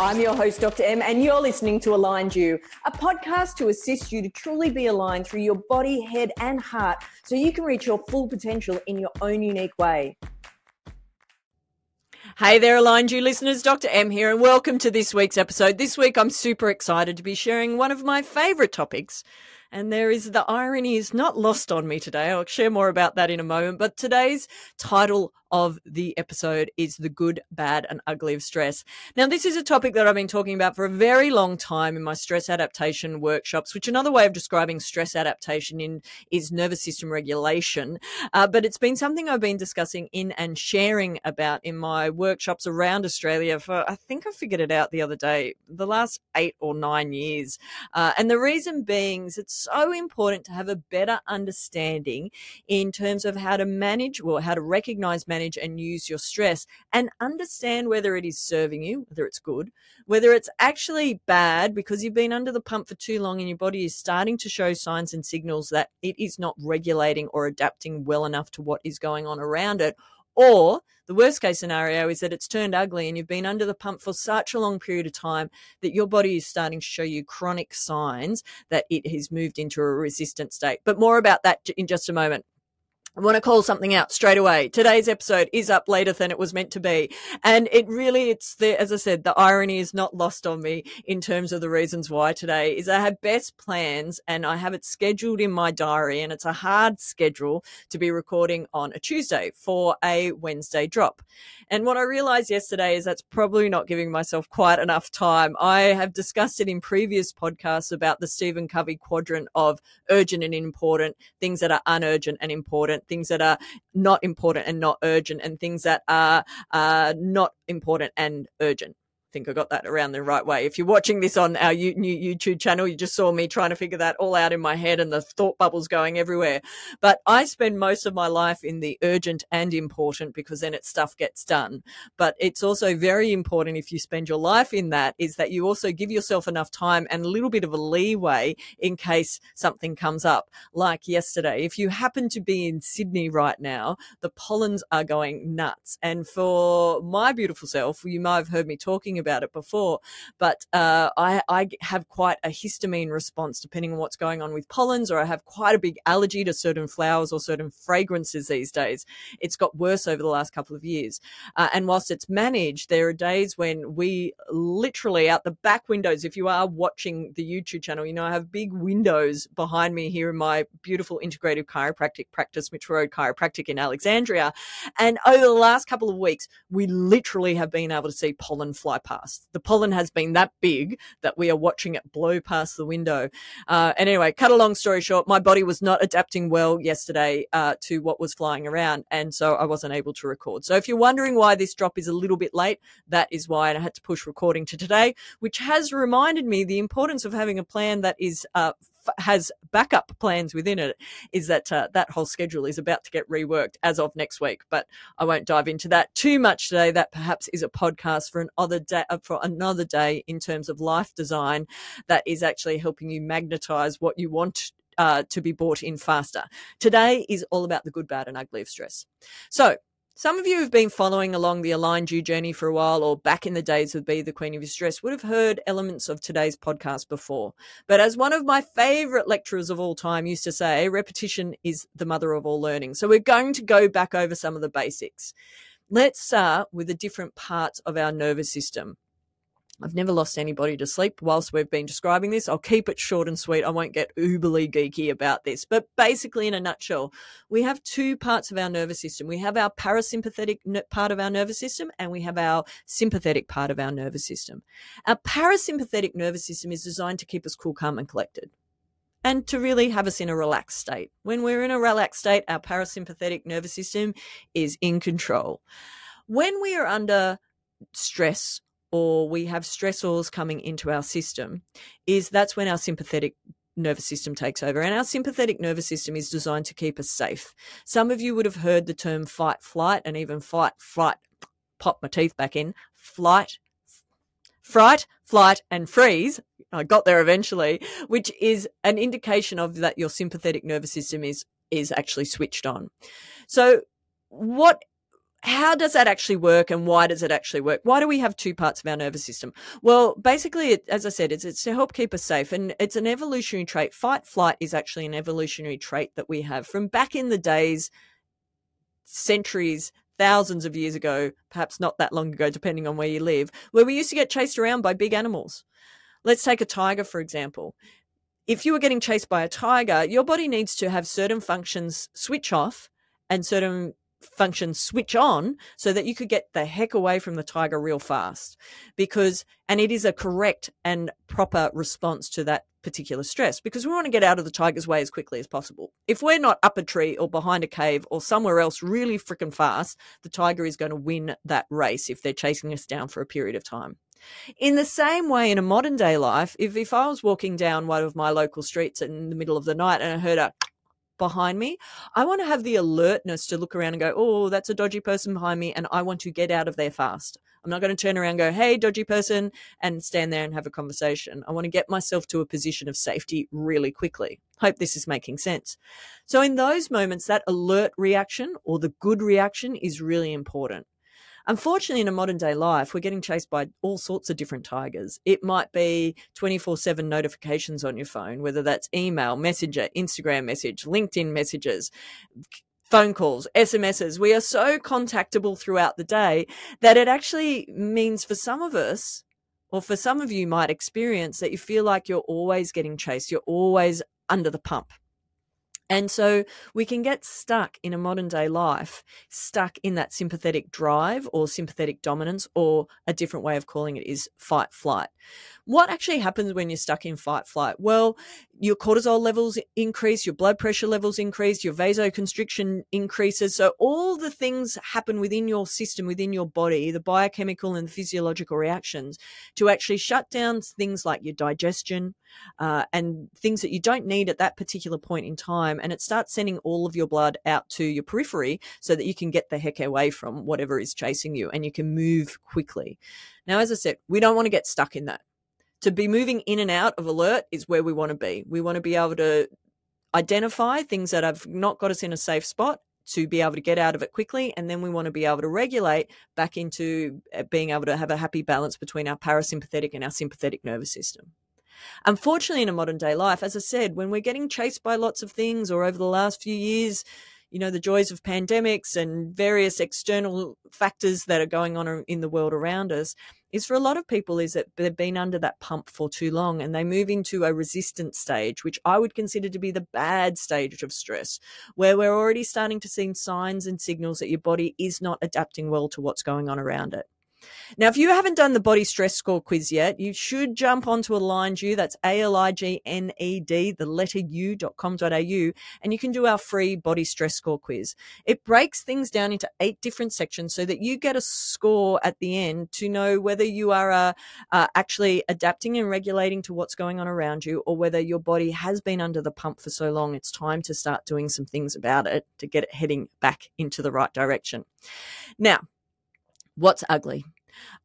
I'm your host, Dr M, and you're listening to Aligned U, a podcast to assist you to truly be aligned through your body, head, and heart so you can reach your full potential in your own unique way. Hey there, Aligned U listeners, Dr M here, and welcome to this week's episode. This week, I'm super excited to be sharing one of my favourite topics, and the irony is not lost on me today. I'll share more about that in a moment, but today's title of the episode is The Good, Bad and Ugly of Stress. Now, this is a topic that I've been talking about for a very long time in my stress adaptation workshops, which another way of describing stress adaptation is nervous system regulation. But it's been something I've been discussing in and sharing about in my workshops around Australia for, I think I figured it out the other day, the last 8 or 9 years. And the reason being is it's so important to have a better understanding in terms of how to manage or how to recognize and use your stress and understand whether it is serving you, whether it's good, whether it's actually bad because you've been under the pump for too long and your body is starting to show signs and signals that it is not regulating or adapting well enough to what is going on around it. Or the worst case scenario is that it's turned ugly and you've been under the pump for such a long period of time that your body is starting to show you chronic signs that it has moved into a resistant state. But more about that in just a moment. I want to call something out straight away. Today's episode is up later than it was meant to be. And as I said, the irony is not lost on me in terms of the reasons why today is I have best plans and I have it scheduled in my diary, and it's a hard schedule to be recording on a Tuesday for a Wednesday drop. And what I realized yesterday is that's probably not giving myself quite enough time. I have discussed it in previous podcasts about the Stephen Covey quadrant of urgent and important, things that are unurgent and important, things that are not important and not urgent, and things that are not important and urgent. I think I got that around the right way. If you're watching this on our new YouTube channel, you just saw me trying to figure that all out in my head and the thought bubbles going everywhere. But I spend most of my life in the urgent and important because then stuff gets done. But it's also very important if you spend your life in that is that you also give yourself enough time and a little bit of a leeway in case something comes up. Like yesterday, if you happen to be in Sydney right now, the pollens are going nuts. And for my beautiful self, you might have heard me talking about it before, but I have quite a histamine response depending on what's going on with pollens, or I have quite a big allergy to certain flowers or certain fragrances these days. It's got worse over the last couple of years. And whilst it's managed, there are days when we literally out the back windows, if you are watching the YouTube channel, you know I have big windows behind me here in my beautiful integrative chiropractic practice, Mitchell Rd Chiropractic in Alexandria. And over the last couple of weeks, we literally have been able to see pollen fly past. The pollen has been that big that we are watching it blow past the window. And anyway, cut a long story short, my body was not adapting well yesterday to what was flying around, and so I wasn't able to record. So if you're wondering why this drop is a little bit late, that is why. And I had to push recording to today, which has reminded me the importance of having a plan that is has backup plans within it, is that that whole schedule is about to get reworked as of next week, but I won't dive into that too much today. That perhaps is a podcast for another day in terms of life design that is actually helping you magnetize what you want to be brought in faster. Today is all about the good, bad and ugly of stress. So some of you have been following along the Aligned U journey for a while, or back in the days of Be the Queen of Your Stress would have heard elements of today's podcast before. But as one of my favourite lecturers of all time used to say, repetition is the mother of all learning. So we're going to go back over some of the basics. Let's start with the different parts of our nervous system. I've never lost anybody to sleep whilst we've been describing this. I'll keep it short and sweet. I won't get uberly geeky about this. But basically, in a nutshell, we have two parts of our nervous system. We have our parasympathetic part of our nervous system, and we have our sympathetic part of our nervous system. Our parasympathetic nervous system is designed to keep us cool, calm, and collected, and to really have us in a relaxed state. When we're in a relaxed state, our parasympathetic nervous system is in control. When we are under stress, or we have stressors coming into our system, that's when our sympathetic nervous system takes over. And our sympathetic nervous system is designed to keep us safe. Some of you would have heard the term fight, flight, and even fight, fright, pop my teeth back in, flight, fright, flight, and freeze. I got there eventually, which is an indication of that your sympathetic nervous system is actually switched on. So what how does that actually work and why does it actually work? Why do we have two parts of our nervous system? Well, basically, as I said, it's to help keep us safe, and it's an evolutionary trait. Fight flight is actually an evolutionary trait that we have from back in the days, centuries, thousands of years ago, perhaps not that long ago, depending on where you live, where we used to get chased around by big animals. Let's take a tiger, for example. If you were getting chased by a tiger, your body needs to have certain functions switch off and certain functions switch on so that you could get the heck away from the tiger real fast, because, and it is a correct and proper response to that particular stress, because we want to get out of the tiger's way as quickly as possible. If we're not up a tree or behind a cave or somewhere else really freaking fast, the tiger is going to win that race if they're chasing us down for a period of time. In the same way, in a modern day life, if I was walking down one of my local streets in the middle of the night and I heard a behind me, I want to have the alertness to look around and go, oh, that's a dodgy person behind me, and I want to get out of there fast. I'm not going to turn around and go, hey, dodgy person, and stand there and have a conversation. I want to get myself to a position of safety really quickly. Hope this is making sense. So in those moments, that alert reaction or the good reaction is really important. Unfortunately, in a modern day life, we're getting chased by all sorts of different tigers. It might be 24/7 notifications on your phone, whether that's email, messenger, Instagram message, LinkedIn messages, phone calls, SMSs. We are so contactable throughout the day that it actually means for some of us, or for some of you might experience, that you feel like you're always getting chased. You're always under the pump. And so we can get stuck in a modern day life, stuck in that sympathetic drive or sympathetic dominance, or a different way of calling it is fight flight. What actually happens when you're stuck in fight flight? Well, your cortisol levels increase, your blood pressure levels increase, your vasoconstriction increases. So all the things happen within your system, within your body, the biochemical and physiological reactions to actually shut down things like your digestion and things that you don't need at that particular point in time. And it starts sending all of your blood out to your periphery so that you can get the heck away from whatever is chasing you and you can move quickly. Now, as I said, we don't want to get stuck in that. To be moving in and out of alert is where we want to be. We want to be able to identify things that have not got us in a safe spot, to be able to get out of it quickly, and then we want to be able to regulate back into being able to have a happy balance between our parasympathetic and our sympathetic nervous system. Unfortunately, in a modern day life, as I said, when we're getting chased by lots of things, or over the last few years, you know, the joys of pandemics and various external factors that are going on in the world around us, is for a lot of people is that they've been under that pump for too long and they move into a resistant stage, which I would consider to be the bad stage of stress, where we're already starting to see signs and signals that your body is not adapting well to what's going on around it. Now, if you haven't done the Body Stress Score Quiz yet, you should jump onto Aligned U. That's ALIGNED, the letter U.com.au, and you can do our free Body Stress Score Quiz. It breaks things down into 8 different sections so that you get a score at the end to know whether you are actually adapting and regulating to what's going on around you, or whether your body has been under the pump for so long, it's time to start doing some things about it to get it heading back into the right direction. Now, what's ugly?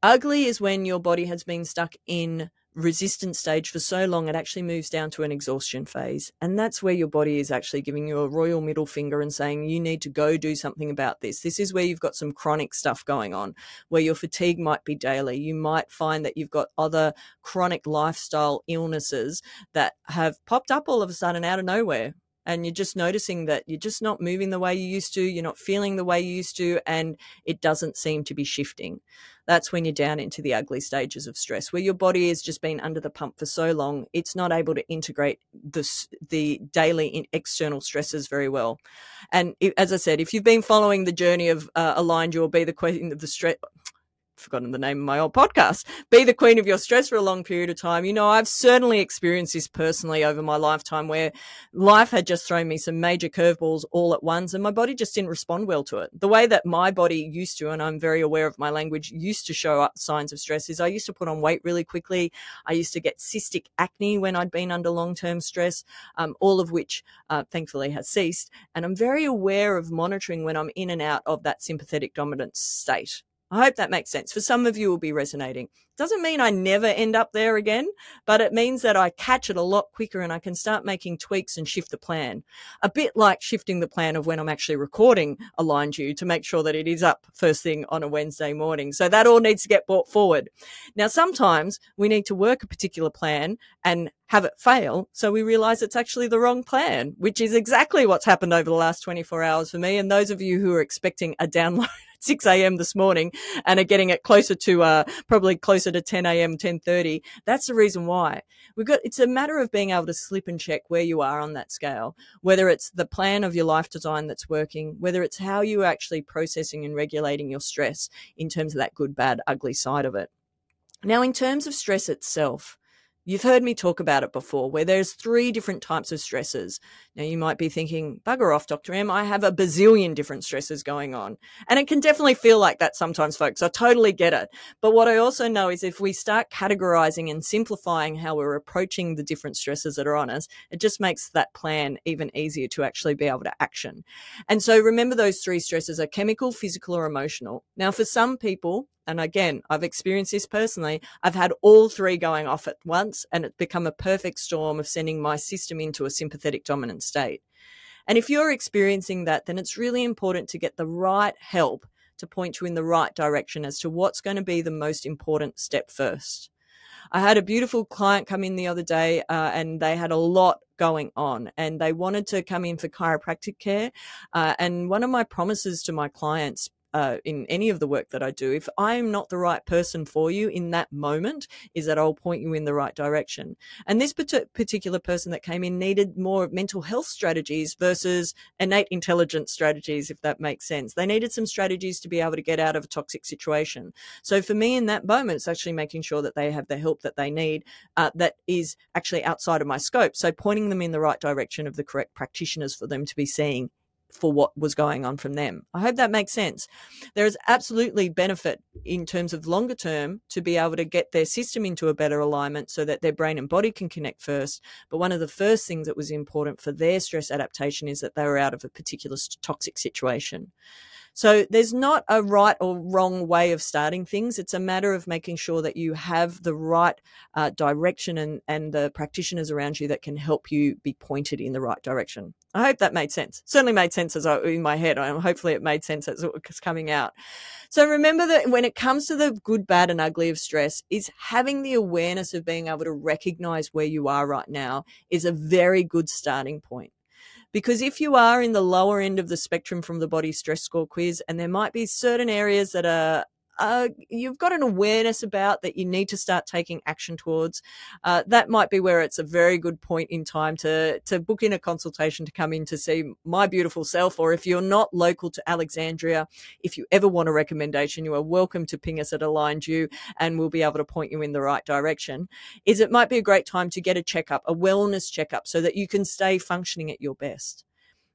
Ugly is when your body has been stuck in resistance stage for so long, it actually moves down to an exhaustion phase. And that's where your body is actually giving you a royal middle finger and saying, you need to go do something about this. This is where you've got some chronic stuff going on, where your fatigue might be daily. You might find that you've got other chronic lifestyle illnesses that have popped up all of a sudden out of nowhere. And you're just noticing that you're just not moving the way you used to, you're not feeling the way you used to, and it doesn't seem to be shifting. That's when you're down into the ugly stages of stress, where your body has just been under the pump for so long, it's not able to integrate the daily external stresses very well. And as I said, if you've been following the journey of Aligned You, or Be the Queen of the Stress, forgotten the name of my old podcast, Be the Queen of Your Stress, for a long period of time, you know, I've certainly experienced this personally over my lifetime, where life had just thrown me some major curveballs all at once, and my body just didn't respond well to it. The way that my body used to, and I'm very aware of my language, used to show up signs of stress is I used to put on weight really quickly. I used to get cystic acne when I'd been under long-term stress, all of which thankfully has ceased. And I'm very aware of monitoring when I'm in and out of that sympathetic dominant state. I hope that makes sense. For some of you will be resonating. Doesn't mean I never end up there again, but it means that I catch it a lot quicker and I can start making tweaks and shift the plan. A bit like shifting the plan of when I'm actually recording Aligned U to make sure that it is up first thing on a Wednesday morning. So that all needs to get brought forward. Now, sometimes we need to work a particular plan and have it fail, so we realize it's actually the wrong plan, which is exactly what's happened over the last 24 hours for me. And those of you who are expecting a download at 6 a.m. this morning and are getting it closer to probably closer to 10 a.m., 10:30, that's the reason why. It's a matter of being able to slip and check where you are on that scale, whether it's the plan of your life design that's working, whether it's how you're actually processing and regulating your stress in terms of that good, bad, ugly side of it. Now, in terms of stress itself, you've heard me talk about it before, where there's three different types of stresses. Now, you might be thinking, bugger off, Dr. M, I have a bazillion different stresses going on. And it can definitely feel like that sometimes, folks. I totally get it. But what I also know is if we start categorizing and simplifying how we're approaching the different stresses that are on us, it just makes that plan even easier to actually be able to action. And so remember, those three stresses are chemical, physical, or emotional. Now, for some people, and again, I've experienced this personally, I've had all three going off at once, and it's become a perfect storm of sending my system into a sympathetic dominant state. And if you're experiencing that, then it's really important to get the right help to point you in the right direction as to what's going to be the most important step first. I had a beautiful client come in the other day and they had a lot going on and they wanted to come in for chiropractic care. And one of my promises to my clients in any of the work that I do, if I'm not the right person for you in that moment, is that I'll point you in the right direction. And this particular person that came in needed more mental health strategies versus innate intelligence strategies, if that makes sense. They needed some strategies to be able to get out of a toxic situation. So for me in that moment, it's actually making sure that they have the help that they need that is actually outside of my scope. So pointing them in the right direction of the correct practitioners for them to be seeing for what was going on from them. I hope that makes sense. There is absolutely benefit in terms of longer term to be able to get their system into a better alignment so that their brain and body can connect first. But one of the first things that was important for their stress adaptation is that they were out of a particular toxic situation. So there's not a right or wrong way of starting things. It's a matter of making sure that you have the right direction and the practitioners around you that can help you be pointed in the right direction. I hope that made sense. Certainly made sense as in my head. Hopefully it made sense as it was coming out. So remember that when it comes to the good, bad, and ugly of stress, is having the awareness of being able to recognize where you are right now is a very good starting point. Because if you are in the lower end of the spectrum from the Body Stress Score Quiz, and there might be certain areas that are you've got an awareness about that you need to start taking action towards, that might be where it's a very good point in time to book in a consultation to come in to see my beautiful self. Or if you're not local to Alexandria, if you ever want a recommendation, you are welcome to ping us at Aligned U and we'll be able to point you in the right direction. Is it might be a great time to get a checkup, a wellness checkup, so that you can stay functioning at your best.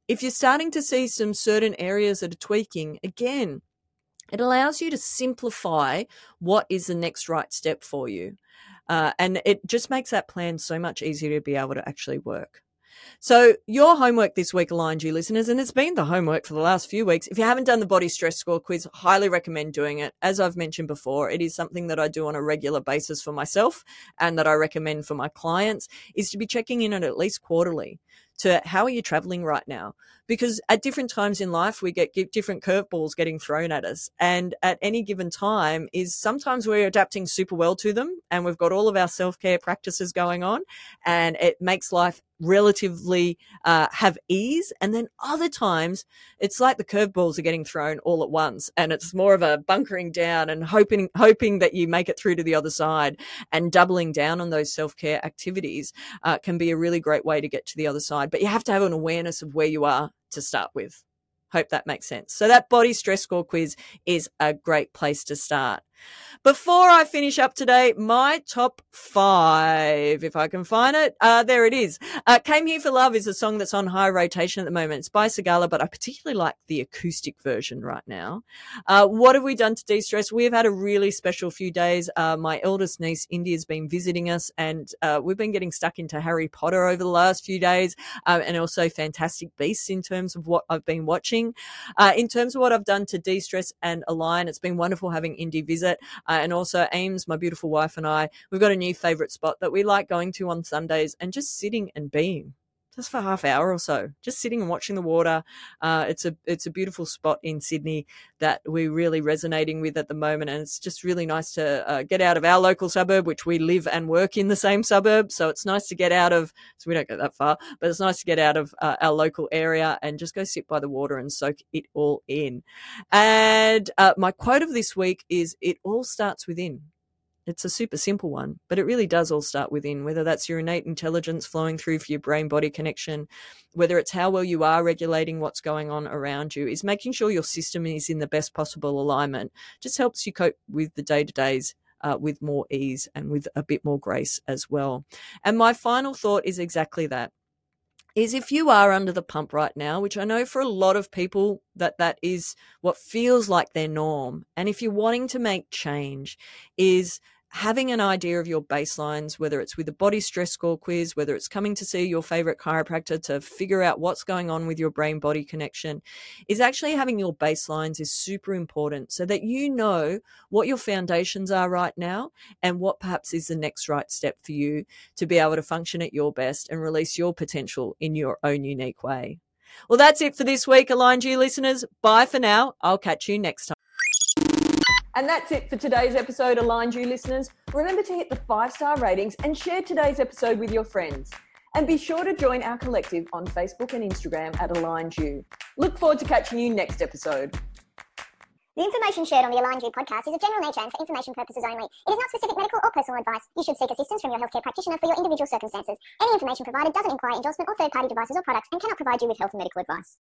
If you're starting to see some certain areas that are tweaking, again, it allows you to simplify what is the next right step for you. And it just makes that plan so much easier to be able to actually work. So your homework this week, Aligned U listeners, and it's been the homework for the last few weeks. If you haven't done the Body Stress Score Quiz, highly recommend doing it. As I've mentioned before, it is something that I do on a regular basis for myself and that I recommend for my clients, is to be checking in on at least quarterly to how are you traveling right now? Because at different times in life, we get different curveballs getting thrown at us. And at any given time is sometimes we're adapting super well to them and we've got all of our self-care practices going on and it makes life relatively have ease. And then other times it's like the curveballs are getting thrown all at once and it's more of a bunkering down and hoping that you make it through to the other side, and doubling down on those self-care activities can be a really great way to get to the other side. But you have to have an awareness of where you are to start with. Hope that makes sense. So that Body Stress Score Quiz is a great place to start. Before I finish up today, my top five, if I can find it. There it is. Came Here for Love is a song that's on high rotation at the moment. It's by Sigala, but I particularly like the acoustic version right now. What have we done to de-stress? We've had a really special few days. My eldest niece, India, has been visiting us, and we've been getting stuck into Harry Potter over the last few days, and also Fantastic Beasts in terms of what I've been watching. In terms of what I've done to de-stress and align, it's been wonderful having Indy visit. And also Ames, my beautiful wife, and I, we've got a new favourite spot that we like going to on Sundays and just sitting and being, just for half hour or so, just sitting and watching the water. It's a beautiful spot in Sydney that we're really resonating with at the moment, and it's just really nice to get out of our local suburb, which we live and work in the same suburb. So it's nice to get out of, so we don't go that far, but it's nice to get out of our local area and just go sit by the water and soak it all in. And my quote of this week is, "It all starts within." It's a super simple one, but it really does all start within, whether that's your innate intelligence flowing through for your brain-body connection, whether it's how well you are regulating what's going on around you, is making sure your system is in the best possible alignment. Just helps you cope with the day-to-days with more ease and with a bit more grace as well. And my final thought is exactly that, is if you are under the pump right now, which I know for a lot of people that is what feels like their norm, and if you're wanting to make change, is having an idea of your baselines, whether it's with a body stress score quiz, whether it's coming to see your favorite chiropractor to figure out what's going on with your brain-body connection, is actually having your baselines is super important so that you know what your foundations are right now and what perhaps is the next right step for you to be able to function at your best and release your potential in your own unique way. Well, that's it for this week, Aligned U listeners. Bye for now. I'll catch you next time. And that's it for today's episode, Aligned U listeners. Remember to hit the 5-star ratings and share today's episode with your friends. And be sure to join our collective on Facebook and Instagram at Aligned U. Look forward to catching you next episode. The information shared on the Aligned U podcast is of general nature and for information purposes only. It is not specific medical or personal advice. You should seek assistance from your healthcare practitioner for your individual circumstances. Any information provided doesn't imply endorsement or third-party devices or products and cannot provide you with health and medical advice.